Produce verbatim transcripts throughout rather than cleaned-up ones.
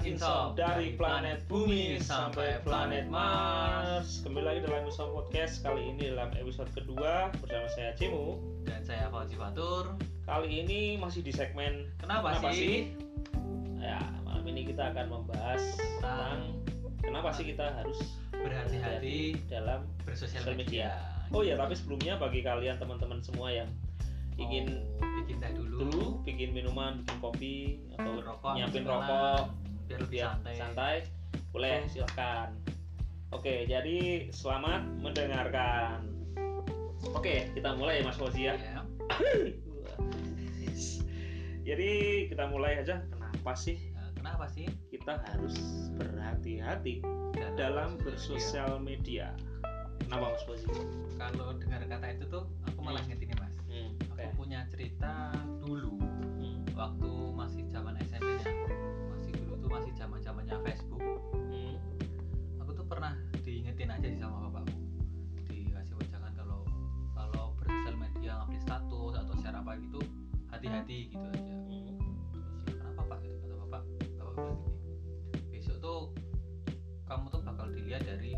Insomp, dari planet Bumi sampai planet Mars. Kembali lagi dalam Insomp Podcast, kali ini dalam episode kedua bersama saya Cimu dan saya Fauzi Fatur. Kali ini masih di segmen Kenapa, kenapa sih? sih? Ya, malam ini kita akan membahas tentang kenapa sih kita harus berhati-hati dalam bersosial media. media. Oh ya, tapi sebelumnya bagi kalian teman-teman semua yang ingin oh. bikin teh dulu, dulu, bikin minuman, bikin kopi atau rokok, nyiapin rokok biar lebih santai. santai, boleh silakan. Oke, jadi selamat mendengarkan. Oke, kita mulai Mas Fauzi ya. Yeah. Jadi kita mulai aja. Kenapa sih? Kenapa sih kita harus berhati-hati dalam, dalam bersosial media? media? Kenapa Mas Fauzi? Kalau dengar kata itu tuh, aku malah inget ini Mas. Hmm, okay. Aku punya cerita dulu hmm. waktu masih zaman S M P nya, masih dulu tuh masih zaman-zamannya Facebook. Hmm. Aku tuh pernah diingetin aja sih sama bapakku, dikasih wejangan kalau kalau bersosial media ngupdate status atau share apa gitu, hati-hati gitu aja. Hmm. Terus kenapa Pak? Gitu kata bapak, bapak bilang gini, besok tuh kamu tuh bakal dilihat dari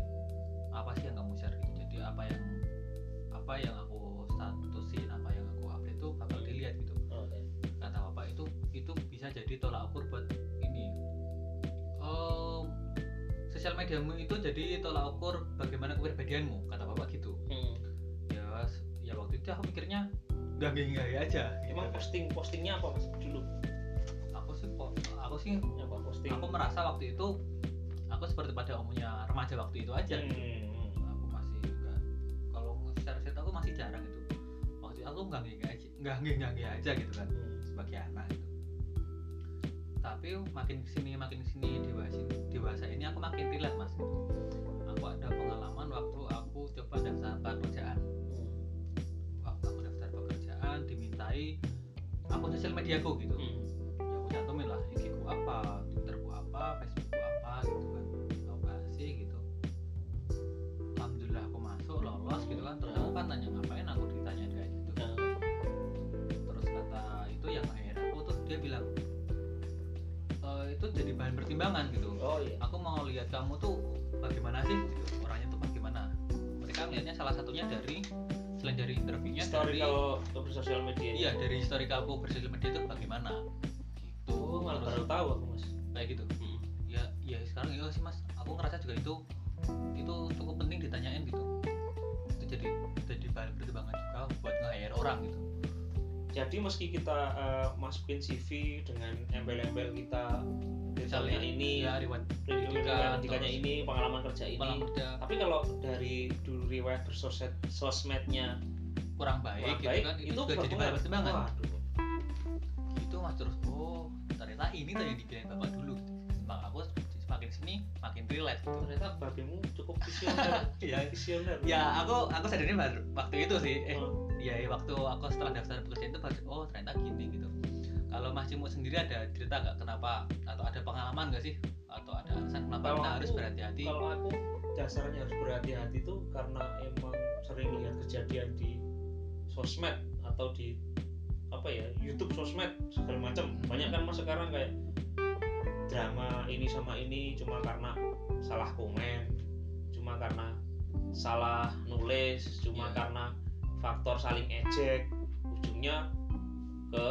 apa sih yang kamu share gitu. Jadi apa yang apa yang aku statusin, apa yang aku update itu bakal dilihat gitu. Okay. Kata bapak itu itu bisa jadi tolak ukur buat ini. Oh, sosial mediamu itu jadi tolak ukur bagaimana kepribadianmu, kata bapak gitu. Hmm. Ya, ya waktu itu aku pikirnya nggak nggak aja. Emang gitu. posting postingnya apa mas dulu? Aku sih aku sih apa posting? Aku merasa waktu itu aku seperti pada umumnya remaja waktu itu aja. Hmm. Aku masih enggak, kalau share-share aku masih jarang gitu. Aku nggak nggak aja gitu kan sebagai anak gitu. Tapi makin kesini makin kesini dewasa dewasa ini aku makin relate mas. Aku ada pengalaman waktu aku coba daftar pekerjaan. Waktu aku daftar pekerjaan dimintai akun sosial mediaku gitu. Ya aku cantumin lah I G-ku apa, Twitterku apa, Facebookku apa gitu kan. Aku kasih gitu. Alhamdulillah aku masuk lolos gitu kan. Terus aku kan tanya ngapain aku ditanya kayak. Terus kata itu yang akhirnya aku tuh dia bilang e, itu jadi bahan pertimbangan gitu. Oh, iya. Aku mau lihat kamu tuh bagaimana sih gitu, orangnya tuh bagaimana. Mereka melihatnya salah satunya dari selain dari interviewnya, dari sosial media. Iya dari historical aku bersosial media itu bagaimana. Gitu. Oh, malah baru tahu aku mas. Kayak gitu. Hmm. Ya ya sekarang ya sih mas. Aku ngerasa juga itu itu cukup penting ditanyain gitu. jadi jadi bahan pertimbangan juga buat nge-hire orang gitu. Jadi meski kita uh, masukin C V dengan embel-embel kita misalnya ini ya riwayat pendidikannya ini, pengalaman kerja ini, pengalaman, tapi kalau dari dulu riwayat bersosmed sosmednya kurang baik, kurang gitu baik kan, itu, itu juga jadi bahan pertimbangan. Waduh. Gitu mas terus oh ternyata ini tadi yang dibilang bapak dulu. Bang aku makin sini makin relate gitu. Ternyata babemu cukup visioner. ya visioner. Ya aku aku sadarnya baru waktu itu sih. Eh, oh. Ya waktu aku setelah daftar pekerjaan itu baru oh ternyata gini gitu. Kalau Mas Cimu sendiri ada cerita nggak kenapa atau ada pengalaman nggak sih atau ada alasan kenapa kalau kita aku, harus berhati-hati? Kalau aku dasarnya harus berhati-hati itu karena emang sering lihat kejadian di sosmed atau di apa ya YouTube sosmed segala macam banyak kan mas sekarang kayak drama ini sama ini cuma karena salah komen, cuma karena salah nulis, cuma yeah. karena faktor saling ejek, ujungnya ke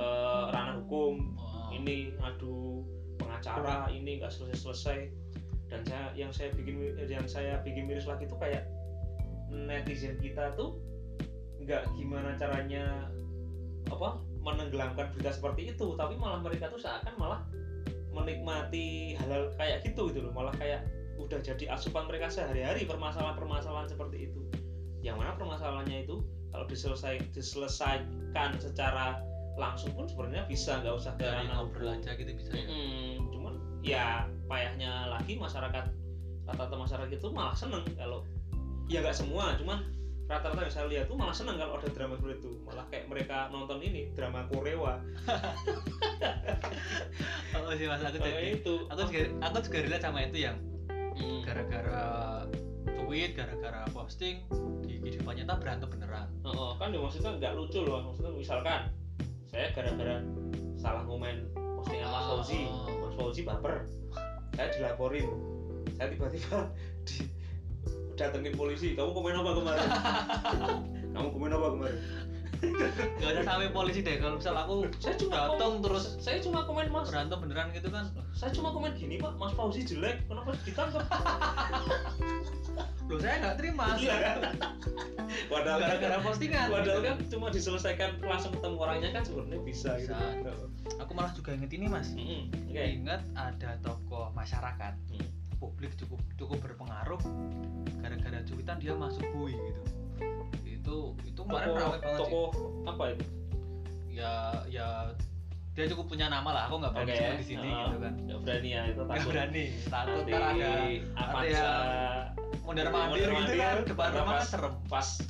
uh, ranah hukum. Oh. Ini adu pengacara, ini nggak selesai-selesai. Dan saya yang saya bikin yang saya bikin miris lagi tuh kayak netizen kita tuh nggak gimana caranya apa menenggelamkan berita seperti itu, tapi malah mereka tuh seakan malah menikmati hal-hal kayak gitu gitu loh, malah kayak udah jadi asupan mereka sehari-hari permasalahan-permasalahan seperti itu. Yang mana permasalahannya itu kalau diselesai, diselesaikan secara langsung pun sebenarnya bisa, nggak usah ke ranah obrolan aja gitu bisa ya. Hmm, cuman ya payahnya lagi masyarakat rata-rata masyarakat itu malah seneng kalau ya nggak semua, cuman rata-rata yang saya lihat tuh malah seneng kalau ada drama seperti itu, malah kayak mereka nonton ini drama Korea. Oh sih mas, aku jadi itu. Aku juga aku juga relate sama itu yang hmm. gara-gara tweet, gara-gara posting di kehidupan nyata berantem beneran. Oh, kan maksudnya nggak lucu loh, maksudnya misalkan saya gara-gara salah komen postingan Mas Fauzi, Mas Fauzi baper, saya dilaporin, saya tiba-tiba di datengin polisi, kamu komen apa kemarin? kamu komen apa kemarin? Gak ada sampai polisi deh. Kalau misal aku saya cuma datang terus, saya cuma komen mas berantem beneran gitu kan, saya cuma komen gini pak, mas Fauzi jelek, kenapa ditangkap? Loh saya nggak terima. Iya kan? Padahal gara-gara postingan. Padahal kan cuma diselesaikan langsung ketemu orangnya kan sebenarnya bisa, bisa gitu. Aku malah juga inget ini mas. Mm-hmm. Okay. Ingat ada tokoh masyarakat, mm. publik cukup cukup berpengaruh. Gara-gara cuitan dia masuk bui gitu. Itu itu kemarin ramai banget. Tokoh apa itu? Ya ya dia cukup punya nama lah. Aku nggak berani okay. sebut di sini uh, gitu kan. Nggak berani ya itu. Nggak berani. Takut ntar ada apa ya? Mondar mandir gitu kan, depan rumah serem. Pas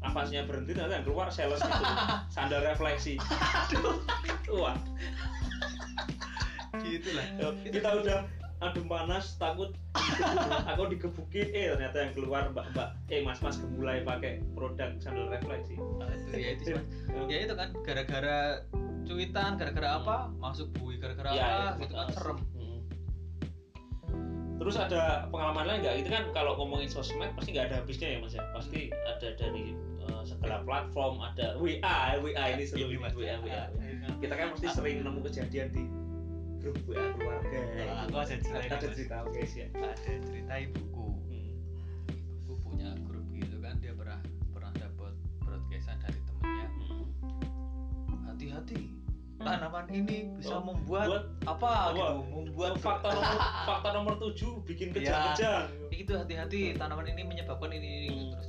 napasnya berhenti, nanti yang keluar sales gitu. Sandal refleksi. Aduh. Wah. Gitu lah. Kita udah adem panas, takut aku dikebukin, eh ternyata yang keluar mbak-mbak, eh mas-mas gemulai pakai produk sandal refleksi. Aduh, ya itu mas. Ya itu kan, gara-gara cuitan, gara-gara apa, masuk bui, gara-gara ya, apa, gitu kan serem. Terus ada pengalaman lain nggak? Itu kan kalau ngomongin sosmed pasti nggak ada habisnya ya mas ya. Pasti ada dari uh, segala platform, ada W A, W A ini seru ini mas. W A, W A. Kita kan pasti sering nemu kejadian di grup W A keluarga. Aku ada cerita. Ada cerita guys ya. Ada cerita ibuku. Ibuku punya grup gitu kan. Dia pernah pernah dapat broadcastan dari temennya. Hati-hati. Tanaman ini bisa oh, membuat buat, apa? apa gitu, membuat fakta nomor fakta nomor tujuh bikin kejang-kejang. Ya, itu hati-hati tanaman ini menyebabkan ini, ini. Hmm. Terus.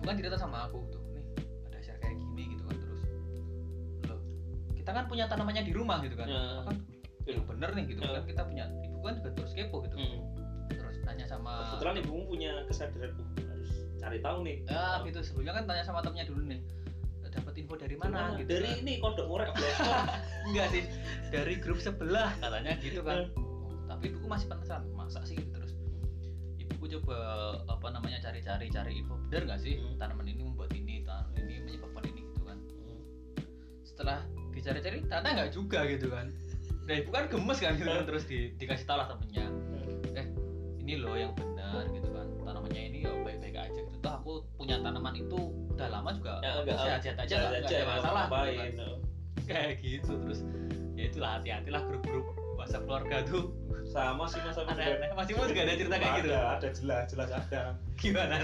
Ibu kan cerita sama aku tuh, nih ada share kayak gini gitu kan terus. Loh, kita kan punya tanamannya di rumah gitu kan. Ya. Kan ya, bener nih gitu ya. Kan kita punya. Ibu kan juga terus kepo gitu. Hmm. Terus tanya sama. Kebetulan ibumu punya kesadaran uh, harus cari tahu nih. Ya gitu sebelumnya kan tanya sama temennya dulu nih. Dapat info dari mana, mana? Gitu dari kan? Ini kodok ngorek enggak sih dari grup sebelah katanya gitu kan. Oh, tapi ibuku masih penasaran masa sih gitu. Terus ibuku coba apa namanya cari-cari cari info bener nggak sih hmm. tanaman ini membuat ini, tanaman ini menyebabkan ini gitu kan. Hmm. Setelah dicari-cari ternyata nggak juga gitu kan. Nah ibu kan gemes kan gitu kan. Terus di, dikasih tahu lah temennya eh ini loh yang benar gitu kan, tanamannya ini ya baik-baik aja gitu. Tuh aku punya tanaman itu udah lama juga ya, enggak, sehat-sehat aja enggak, enggak, enggak, enggak ada masalah apa-apa, gitu, kan. No. Kayak gitu. Terus ya itulah hati-hatilah grup-grup WhatsApp keluarga tuh sama sih mas sama ada, masih mas juga ada cerita kayak gitu ada, ada jelas jelas ada gimana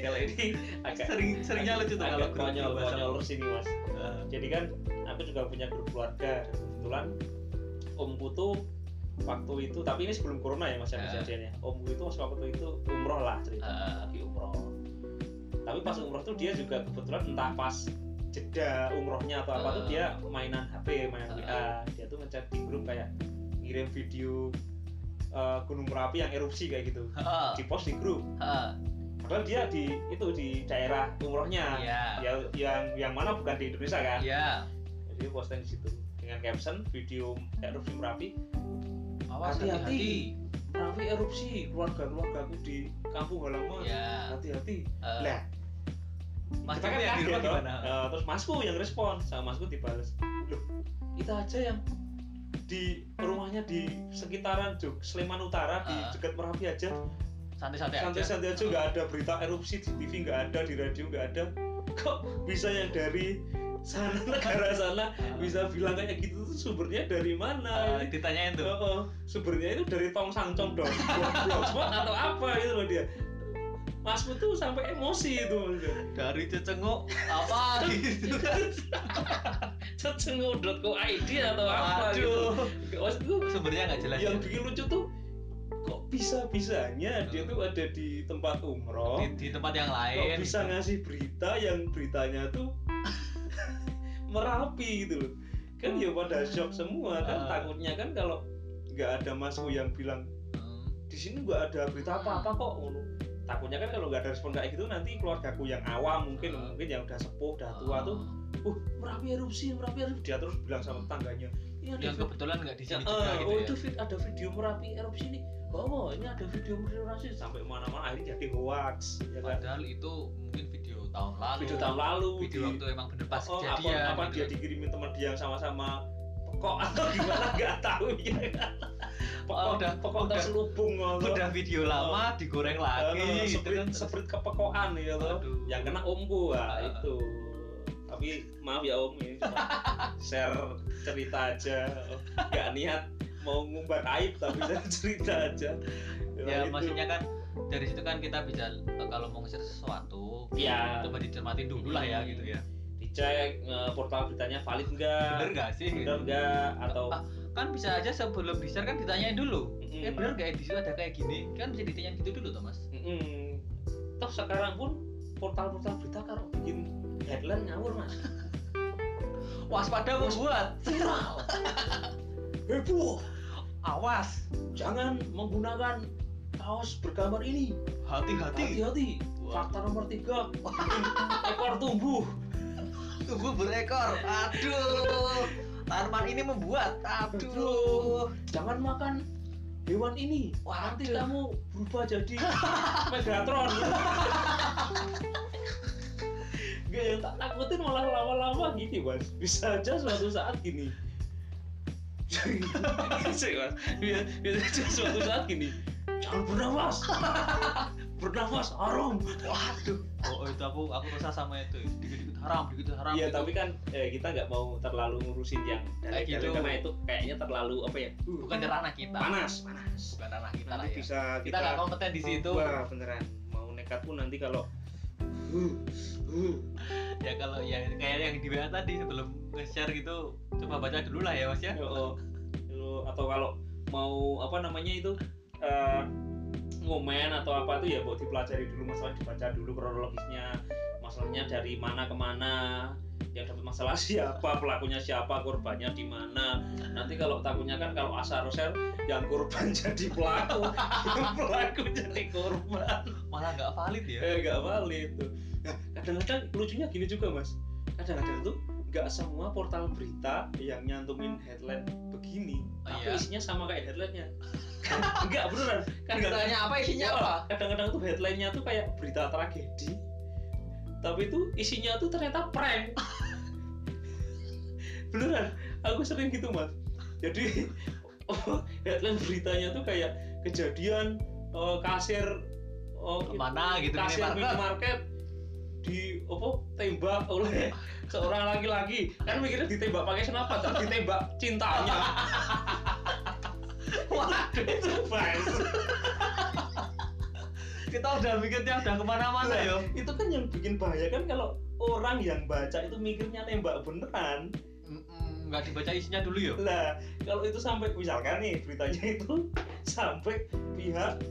kalau ini agak sering seringnya lucu tuh kalau konyol konyol sini mas. Uh. Jadi kan aku juga punya grup keluarga kebetulan omku tuh waktu itu tapi ini sebelum corona ya mas ya kejadiannya. Uh. Omku itu waktu itu umroh lah cerita lagi umroh. Tapi pas umroh tuh dia juga kebetulan entah pas jeda umrohnya atau apa tuh dia mainan H P, mainan W A. Dia tuh ngechat di grup kayak ngirim video uh, Gunung Merapi yang erupsi kayak gitu. Di post di grup. Padahal dia di itu di daerah umrohnya. Yeah. Ya yang yang mana bukan di Indonesia kan? Iya. Yeah. Jadi posting di situ dengan caption video erupsi Merapi. Awas hati-hati. Merapi erupsi, keluarga-keluargaku di kampung halaman, ya. Hati-hati. Uh, nah, masku kan yang di rumah gimana? Uh, terus masku yang respon, sama masku dibales. Loh, kita aja yang di rumahnya di sekitaran Jog, Sleman Utara, uh, di dekat Merapi aja. Santai-santai aja. Santai-santai aja, nggak ada berita erupsi di T V, nggak ada di radio, nggak ada. Kok bisa yang dari sana negara sana bisa bilang kayak gitu tuh sumbernya dari mana? Uh, ditanyain tuh. Uh-uh. Sumbernya itu dari Tong Sangcong dong. Blogspot atau apa gitu loh dia. Masmu tuh sampai emosi itu. Dari cecengok apa gitu. cecengok dot co dot i d atau apa gitu. Aduh. Sumbernya nggak jelas. Yang ya? Bikin lucu tuh kok bisa-bisanya dia tuh ada di tempat umroh, di, di tempat yang lain. Kok bisa ngasih berita yang beritanya tuh Merapi gitu loh kan. Ya pada shock semua kan. Uh, takutnya kan kalau nggak ada masku yang bilang di sini nggak ada berita apa apa kok, takutnya kan kalau nggak ada respon kayak gitu nanti keluargaku yang awam mungkin uh, mungkin yang udah sepuh udah tua uh, tuh uh Merapi erupsi Merapi erupsi dia terus bilang sama tetangganya iya yang vid- kebetulan nggak di sini uh, juga gitu oh, ya itu vid- ada video Merapi erupsi nih oh ini ada video Merapi erupsi sampai mana-mana akhirnya jadi hoax ya kan? Padahal itu mungkin video tahun lalu, video tahun lalu, video di, waktu emang bener pas oh, kejadian. Apa, apa gitu. Dia dikirimin teman dia yang sama-sama rokok atau gimana nggak tahu ya kan. Pokoknya pokok selubung, udah video lama digoreng lagi, seprit kepekokan ya loh. Yang kena omku lah itu. Tapi maaf ya om, ini cuma share cerita aja, nggak niat mau ngumbar aib tapi saya cerita aja. Ya, ya maksudnya kan dari situ kan kita bisa kalau mau nge-share sesuatu, ya coba dicermatin dulu lah ya gitu ya. Dicek uh, portal beritanya valid nggak? Bener nggak sih? Bener nggak? Atau kan bisa aja sebelum di-share kan ditanyain dulu. Mm-hmm. Eh bener nggak di situ ada kayak gini? Kan bisa ditanyain gitu dulu toh mas. Mm-hmm. Toh sekarang pun portal-portal berita kalau bikin headline ngawur mas. Waspada membuat viral. Heboh. Awas, jangan menggunakan kaos bergambar ini. Hati-hati. Hati-hati. Fakta nomor tiga. Ekor tumbuh. Tumbuh berekor. Aduh. Tanaman ini membuat. Aduh. Jangan makan hewan ini. Wah, nanti kamu berubah jadi Megatron. Gak yang tak takutin malah lama-lama gini mas. Bisa aja suatu saat gini. Biasa, biasa suatu saat gini, jangan bernafas, bernafas haram. Waduh, oh itu aku aku rasa sama itu, dikit-dikit haram, dikit haram. Iya, tapi kan eh, kita nggak mau terlalu ngurusin yang dari eh, gitu. Karena itu kayaknya terlalu apa ya? Bukan ranah kita. Panas, panas. Bukan ranah kita lah ya. Bisa kita nggak kompeten di situ. Wah beneran, mau nekat pun nanti kalau Uh, uh. ya kalau ya kayak yang di W A tadi sebelum nge-share gitu coba baca dulu lah ya mas ya. Yo, yo, atau kalau mau apa namanya itu uh, ngomen atau apa tuh ya buat dipelajari dulu masalah, dibaca dulu kronologisnya, masalahnya dari mana ke mana, yang dapat masalah siapa, pelakunya siapa, korbannya di mana. Nanti kalau takutnya kan kalau asal share yang korban jadi pelaku, yang pelaku jadi korban, malah nggak valid ya? Eh nggak valid. Nah, kadang-kadang lucunya gini juga mas. Kadang-kadang tuh nggak semua portal berita yang nyantumin headline begini, oh, tapi iya? Isinya sama kayak headline-nya. Nggak beneran. Beritanya apa isinya apa? Kadang-kadang tuh headline-nya tuh kayak berita tragedi. Tapi itu isinya tuh ternyata prank. Beneran, aku sering gitu mas. Jadi oh, headline beritanya tuh kayak kejadian oh, kasir oh, mana gitu, kasir minimarket di opo tembak oleh seorang laki-laki. Kan mikirnya ditembak pakai senapan, tapi ditembak cintanya. Waduh itu mas. Kita udah mikirnya udah kemana-mana nah, yo. Itu kan yang bikin bahaya kan kalau orang yang baca itu mikirnya nembak beneran, nggak dibaca isinya dulu yo. Nah kalau itu sampai misalkan nih beritanya itu sampai pihak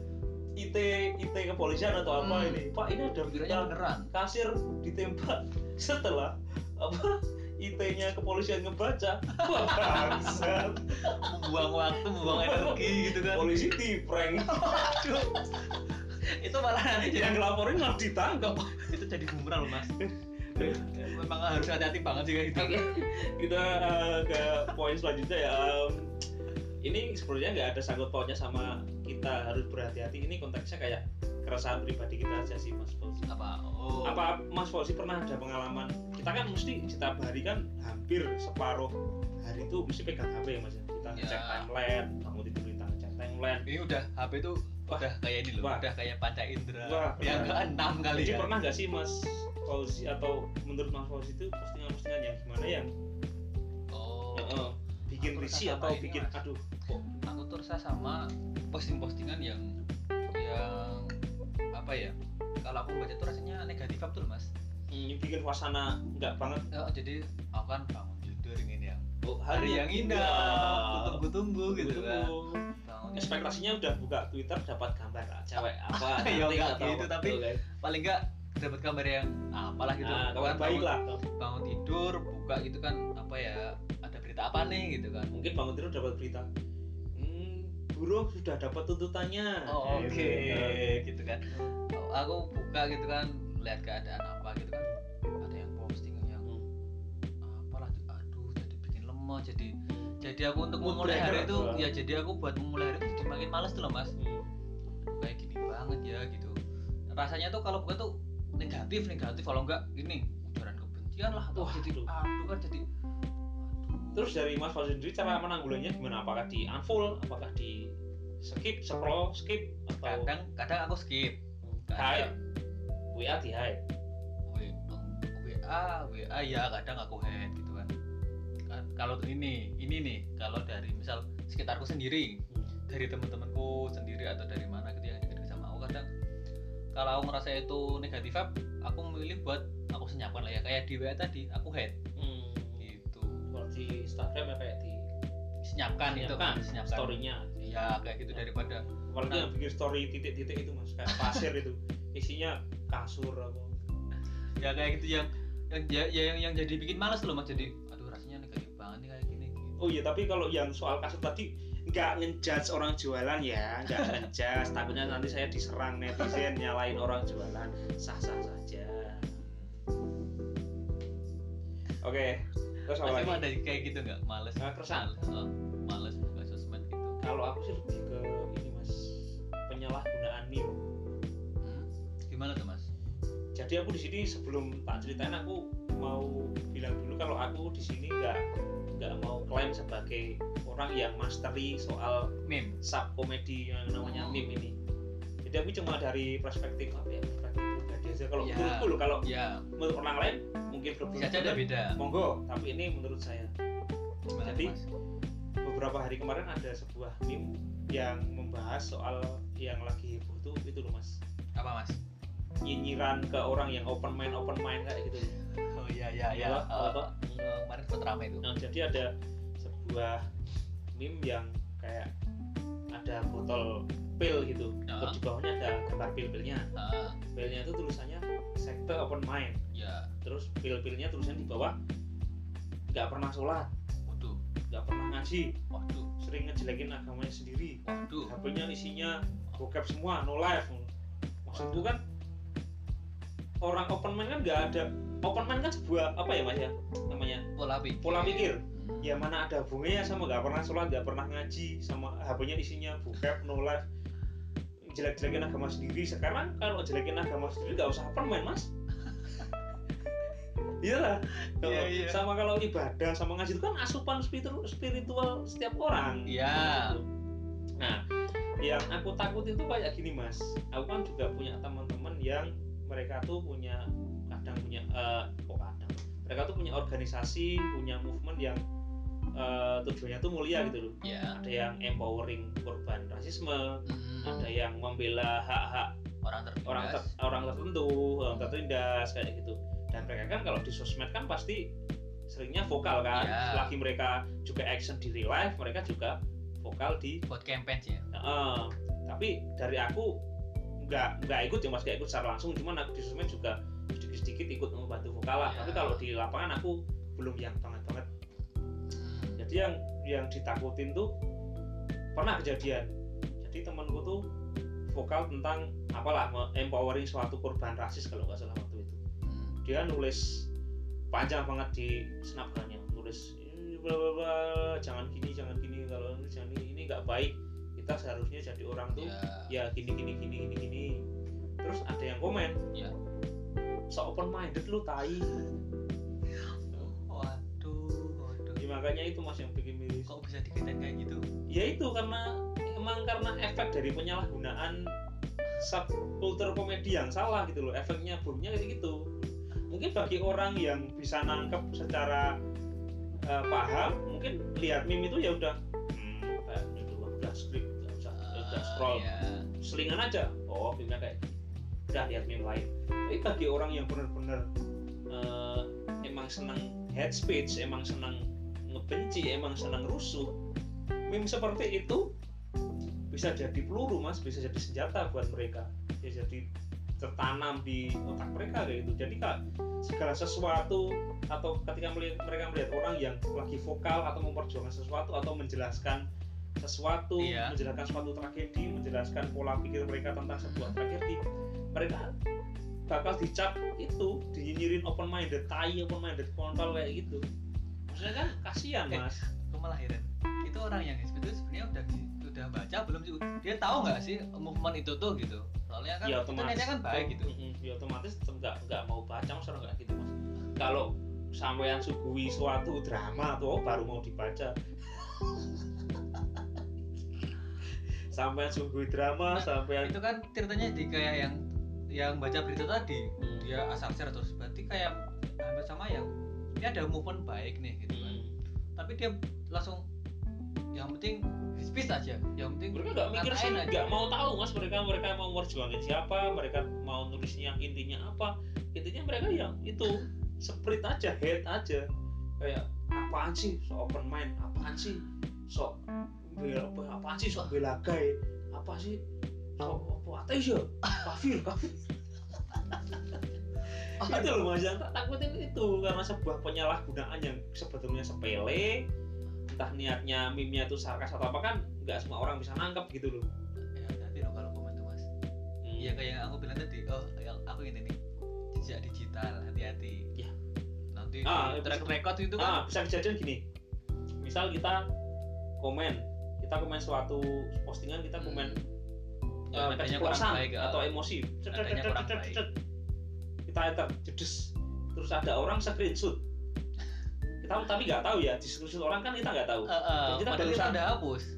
IT IT kepolisian atau apa hmm. ini Pak ini ada berita kasir ditembak setelah apa I T-nya kepolisian ngebaca. Wah bangsat. Buang waktu, buang energi gitu kan. Polisi di prank. Aduh. Itu malah nanti yang ngelaporin malah ditangkap. Itu jadi bumerang loh mas. Memang harus hati-hati banget sih gitu. Kita uh, ke poin selanjutnya ya. Um, ini sebenarnya nggak ada sangkut pautnya sama kita harus berhati-hati. Ini konteksnya kayak keresahan pribadi kita aja sih mas Fauzi. Apa? Oh. Apa mas Fauzi pernah ada pengalaman? Kita kan mesti setiap hari kan hampir separuh hari itu mesti pegang H P ya mas. Kita ya. Cek timeline, bangun tidur kita cek timeline. Ini udah H P itu. Wah, udah kayak ini loh, wah, udah kayak panca indera yang keenam kali ya. Pernah nggak sih Mas Fauzi atau menurut Mas Fauzi itu postingan-postingan yang gimana yang oh, uh, bikin risih atau ini, bikin mas. Aduh kok aku terasa sama posting-postingan yang yang apa ya, kalau aku baca itu rasanya negatif betul mas. Ini bikin suasana nggak banget. Uh, jadi aku kan bangun tidur ingin yang oh, hari, hari yang indah, tunggu-tunggu gitu kan. Ekspektasinya udah buka Twitter dapat gambar cewek apa nanti atau gitu, tapi okay. Paling enggak dapat gambar yang ah, apalah gitu. Nah, kabar baik lah. Bangun tidur buka gitu kan apa ya, ada berita apa nih gitu kan. Mungkin bangun tidur dapat berita. Hmm, buruh sudah dapat tuntutannya. Oh, oke okay. Okay. Gitu kan. Aku buka gitu kan lihat keadaan apa gitu kan. Ada yang posting yang apalah aduh jadi bikin lemah jadi jadi aku untuk memulai hari itu, ya jadi aku buat memulai hari itu jadi makin malas tuh loh mas. Hmm. Kayak gini banget ya gitu. Rasanya tuh kalau gue tuh negatif negatif, kalau enggak gini ujaran kebencian lah atau wah, jadi aduh kan jadi. Aduh. Itu Terus dari Mas Fauzi sendiri cara menanggulannya gimana? Apakah di unfold, apakah di skip, scroll, skip atau kadang kadang aku skip. Hide. W A di hide. W A W A ya kadang aku hide gitu kan. Kan kalau ini ini nih kalau dari misal sekitarku sendiri, hmm. dari teman-temanku sendiri atau dari mana gitu yang dekat sama aku, kadang kalau aku merasa itu negatif, aku memilih buat aku senyapkan lah ya, kayak di W A tadi aku hide. Hmm. Di Instagram ya kayak di senyapkan, senyapkan itu kan, senyapkan story-nya ya kayak gitu, daripada apalagi nah, yang bikin story titik-titik itu mas kayak pasir itu isinya kasur apa ya kayak gitu yang yang ya, yang yang jadi bikin malas loh mas, jadi aduh rasanya negatif banget nih kayak gini gitu. Oh iya, tapi kalau yang soal kasur tadi nggak ngejudge orang jualan ya, nggak ngejudge takutnya nanti saya diserang netizen nyalain orang jualan, sah-sah saja. Oke okay. Terus apa lagi? Ada kayak gitu nggak? Males nah, keresan oh, males buka sosmed gitu. Kalau aku sih lebih ke ini mas, penyalahgunaan nih. Hmm? Gimana tuh mas? Jadi aku di sini sebelum tak ceritain aku mau bilang dulu kalau aku di sini nggak nggak mau klaim sebagai orang yang mastery soal meme, sub komedi yang namanya oh. meme ini. Jadi aku cuma dari perspektif apa ya? Kalau ya, menurutku loh, kalau ya. menurut orang lain mungkin berbeda ada beda. Monggo, tapi ini menurut saya. Gimana jadi mas? Beberapa hari kemarin ada sebuah meme yang membahas soal yang lagi heboh tuh itu loh mas. Apa mas? Nyinyiran ke orang yang open mind open mind kayak gitu. Oh iya iya iya. Uh, apa? Uh, kemarin sempat ramai itu. Nah, jadi ada sebuah meme yang kayak ada botol pil gitu, nah. Terus di bawahnya ada gambar pil-pilnya, nah. Pilnya itu tulisannya sekte open mind, ya. Terus pil-pilnya tulisannya di bawah nggak pernah sholat, waduh, nggak pernah ngaji, waduh, sering ngejelekin agamanya sendiri, waduh, H P-nya isinya bokep semua, no life. Maksudku kan orang open mind kan nggak ada, open mind kan sebuah apa ya mas ya namanya pola pikir, pola pikir. Ya mana ada hubungannya sama nggak pernah sholat, nggak pernah ngaji, sama H P-nya isinya bokep, no life, jelek-jelekin agama sendiri. Sekarang kalau jelekin agama sendiri nggak usah permen mas. Iyalah yeah, yeah. Sama kalau ibadah sama ngaji itu kan asupan spiritual setiap orang ya yeah. Nah yang aku takut itu kayak gini mas, aku kan juga punya teman-teman yang mereka tuh punya kadang punya uh, oh kadang mereka tuh punya organisasi, punya movement yang Uh, tujuannya tuh mulia gitu loh. Yeah. Ada yang empowering korban rasisme, mm. ada yang membela hak-hak orang tertindas, orang, ter, orang tertentu, orang tertindas kayak gitu. Dan mereka kan kalau di sosmed kan pasti seringnya vokal kan. Yeah. Selagi mereka juga action di real life, mereka juga vokal di buat campaign ya. Uh, tapi dari aku nggak nggak ikut ya mas, nggak ikut secara langsung. Cuman aku di sosmed juga sedikit-sedikit ikut membantu vokal lah. Yeah. Tapi kalau di lapangan aku belum yang banget-banget. Jadi yang yang ditakutin tuh pernah kejadian. Jadi temanku tuh vokal tentang apalah empowering suatu korban rasis kalau nggak salah waktu itu. Dia nulis panjang banget di snapgram-nya, nulis bla bla bla, jangan gini jangan gini, kalau jangan ini nggak baik, kita seharusnya jadi orang tuh yeah. ya gini gini gini gini gini. Terus ada yang komen, yeah. so open minded lu tai. Makanya itu mas yang bikin miris. Kok bisa dikaitin kayak gitu? Ya itu karena emang karena efek dari penyalahgunaan subkultur komedi yang salah gitu loh. Efeknya buruknya kayak gitu. Mungkin bagi orang yang bisa nangkep secara uh, paham, mungkin lihat meme itu ya udah hmm, kayak gitu loh, udah skip, udah, udah scroll, uh, yeah. selingan aja. Oh, meme kayak udah lihat meme lain. Tapi bagi orang yang benar-benar uh, emang senang hate speech, emang senang ngebenci, emang senang rusuh, meme seperti itu bisa jadi peluru mas, bisa jadi senjata buat mereka, bisa jadi tertanam di otak mereka kayak gitu. Jadi kak segala sesuatu atau ketika mereka melihat orang yang lagi vokal atau memperjuangkan sesuatu atau menjelaskan sesuatu, iya. menjelaskan suatu tragedi, menjelaskan pola pikir mereka tentang sebuah tragedi, mereka bakal dicap itu, dinyinyirin open minded, tai, open minded, kontol kayak gitu. Maksudnya kan kasihan mas. Aku malah heran. Itu orang yang sebetulnya sebenarnya udah udah baca belum sih? Dia tahu nggak sih movement itu tuh gitu? Soalnya kan ya, itu nanya kan baik gitu. Ya otomatis nggak nggak mau baca mas orang nggak gitu mas. Kalau sampean suguhi suatu drama atau baru mau dibaca. Sampean suguhi drama, nah, sampean itu kan ceritanya di kayak yang yang baca berita tadi, hmm. dia asal share terus berarti kayak hampir sama yang ini ada movement baik nih gitu kan. Hmm. Tapi dia langsung yang penting speech aja, yang penting mereka nggak mikir sih, nggak mau tahu mas mereka mereka mau merjuangin siapa, mereka mau nulisnya yang intinya apa, intinya mereka yang itu sprint aja, head aja, kayak apaan sih so open mind, apaan sih so bela, apaan sih so belagai, apa sih so apa ateis ya, kafir kafir. Itu loh mas yang tak takutin itu karena sebuah penyalahgunaan yang sebetulnya sepele. Entah niatnya mimnya itu sarkas atau apa kan nggak semua orang bisa nangkep gitu loh. Ya nanti lo kalau komen tuh mas. Hmm. Ya kayak yang aku bilang tadi, oh aku ini nih jejak digital hati-hati. Ya. Nanti ah, track bisa, record itu kan. Ah, bisa kejadian gini. Misal kita komen, kita komen suatu postingan kita komen hmm. uh, keceplosan atau emosi. Kita enter, jedes. Terus ada orang screenshot. Tahu tapi nggak tahu ya diskusi orang kan kita nggak tahu uh, uh, kita berusaha ada hapus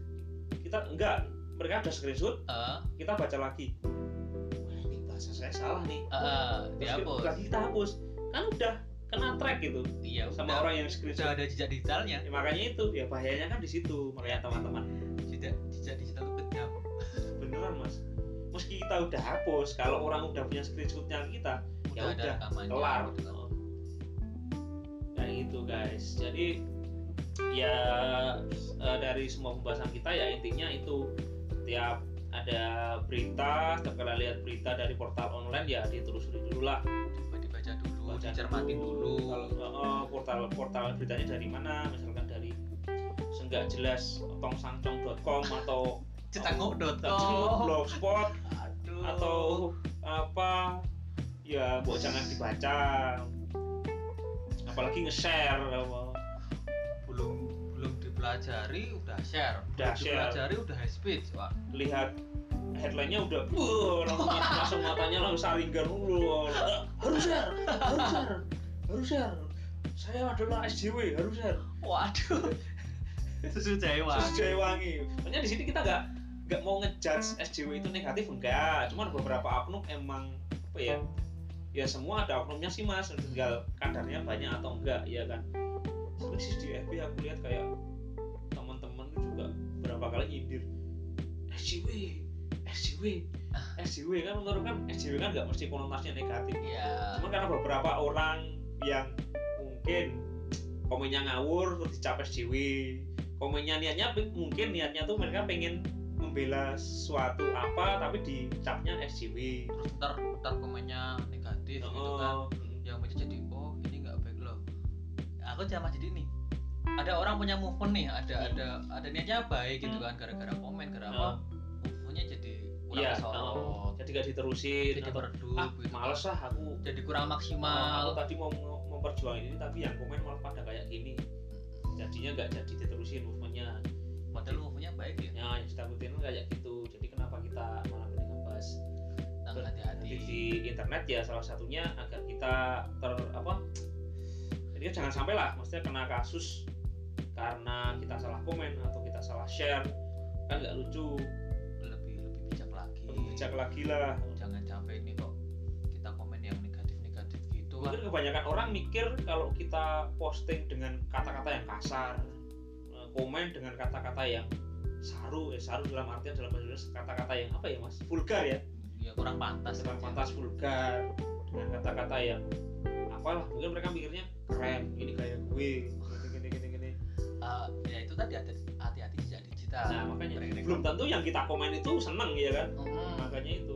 kita enggak mereka ada screenshot uh, kita baca lagi wah ini bahasa saya salah nih uh, dihapus lagi kita hapus kan udah kena track gitu iya, sama udah, orang yang screenshot ada jejak digitalnya ya, makanya itu ya bahayanya kan di situ makanya teman-teman jejak jejak digital itu kejam beneran mas meski kita udah hapus kalau orang udah punya screenshotnya kita udah ya udah kelar itu guys. Jadi ya dari semua pembahasan kita ya intinya itu setiap ada berita, setiap kalian lihat berita dari portal online ya ditelusuri dulu lah, dibaca dulu, dicermati dulu. Kalau oh, portal-portal beritanya dari mana? Misalkan dari senggak jelas tong sangcong dot com atau cetangok dot com, blogspot atau apa ya, buat jangan dibaca. Apalagi nge-share belum belum dipelajari udah share udah belum share. Dipelajari udah hate speech pak lihat headline-nya udah wuh langsung langsung matanya langsung saringan dulu harus share harus share harus share saya adalah S J W harus share waduh susu Jaiwangi susu Jaiwangi makanya di sini kita nggak nggak mau ngejudge S J W itu negatif enggak cuman beberapa oknum emang apa ya ya semua ada oknumnya sih mas tinggal kadarnya banyak atau enggak ya kan krisis di F B aku lihat kayak teman-teman juga berapa kali nyindir S J W S J W S J W kan menurut kan S J W kan nggak mesti konotasinya negatif yeah. Cuman karena beberapa orang yang mungkin komennya ngawur terus dicap S J W komennya niatnya mungkin niatnya tuh mereka pengen membela suatu apa tapi dicapnya S J W terus ntar ntar komennya negatif oh. Gitu kan yang baca jadi oh ini nggak baik loh aku cuma jadi nih ada orang punya movement nih ada hmm. ada ada niatnya baik gitu kan gara-gara komen gara apa movementnya jadi kurang ya, sorot no. Jadi nggak diterusin jadi berdua ah, gitu males lah aku jadi kurang maksimal aku tadi mau memperjuangkan ini tapi yang komen malah pada kayak gini jadinya nggak jadi diterusin movementnya padahal movement-nya baik ya. Ya, yang ditakutin kayak gitu. Jadi kenapa kita malah ini ngebahas tentang hati-hati di internet ya salah satunya agar kita ter apa? Jadi jangan sampai lah maksudnya kena kasus karena kita salah komen atau kita salah share kan nggak lucu. Lebih lebih bijak lagi. Lebih bijak lagi lah. Jangan sampai ini kok kita komen yang negatif-negatif gitu. Mungkin kebanyakan orang mikir kalau kita posting dengan kata-kata yang kasar. Komen dengan kata-kata yang saru, eh, saru dalam artian dalam bahasa Indonesia kata-kata yang apa ya mas? Vulgar ya? Ya kurang pantas. Kurang pantas vulgar dengan kata-kata yang apalah mungkin mereka mikirnya keren, ini kayak gue, gini gini gini. Uh, ya itu tadi hati-hati jejak digital. Nah makanya mereka belum tentu yang kita komen itu seneng ya kan? Hmm. Makanya itu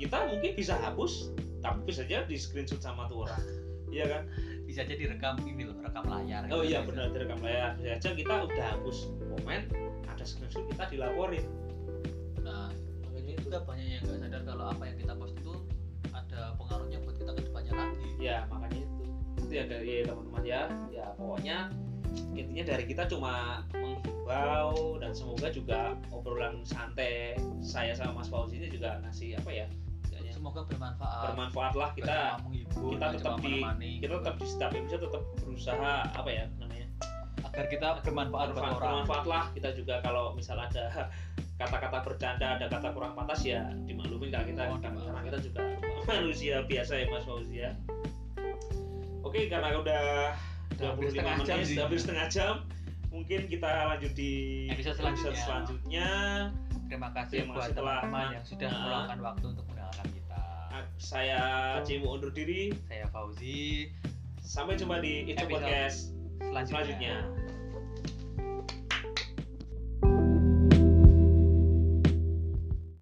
kita mungkin bisa hapus, tapi bisa aja di screenshot sama tuh orang, iya kan? Bisa aja direkam ini loh, rekam layar. Oh iya benar direkam layar. Bisa aja kita udah hapus komen, ada screenshot kita dilaporin. Nah, ini juga banyak yang nggak sadar kalau apa yang kita post itu ada pengaruhnya buat kita ke depannya lagi. Ya makanya itu. Itu ya dari teman-teman ya. Ya pokoknya intinya dari kita cuma menghimbau dan semoga juga obrolan santai saya sama Mas Fauzi ini juga ngasih apa ya? semoga bermanfaat. Bermanfaatlah kita. Menghibur, kita tetap di kita tetap di setiap episode tetap berusaha apa ya namanya? Agar kita bermanfaat buat orang. Bermanfaatlah kita juga kalau misal ada kata-kata bercanda, ada kata kurang pantas ya dimaklumin kalau kita oh, karena, karena kita juga manusia biasa ya Mas Fauzi ya. Oke, karena udah dua puluh lima menit, jam sih. Hampir setengah jam. Mungkin kita lanjut di episode selanjutnya. Episode selanjutnya. Terima kasih buat teman-teman yang sudah meluangkan waktu untuk mendengarkan kita. Saya Cimo undur diri. Saya Fauzi. Sampai jumpa di Ico Podcast selanjutnya. selanjutnya.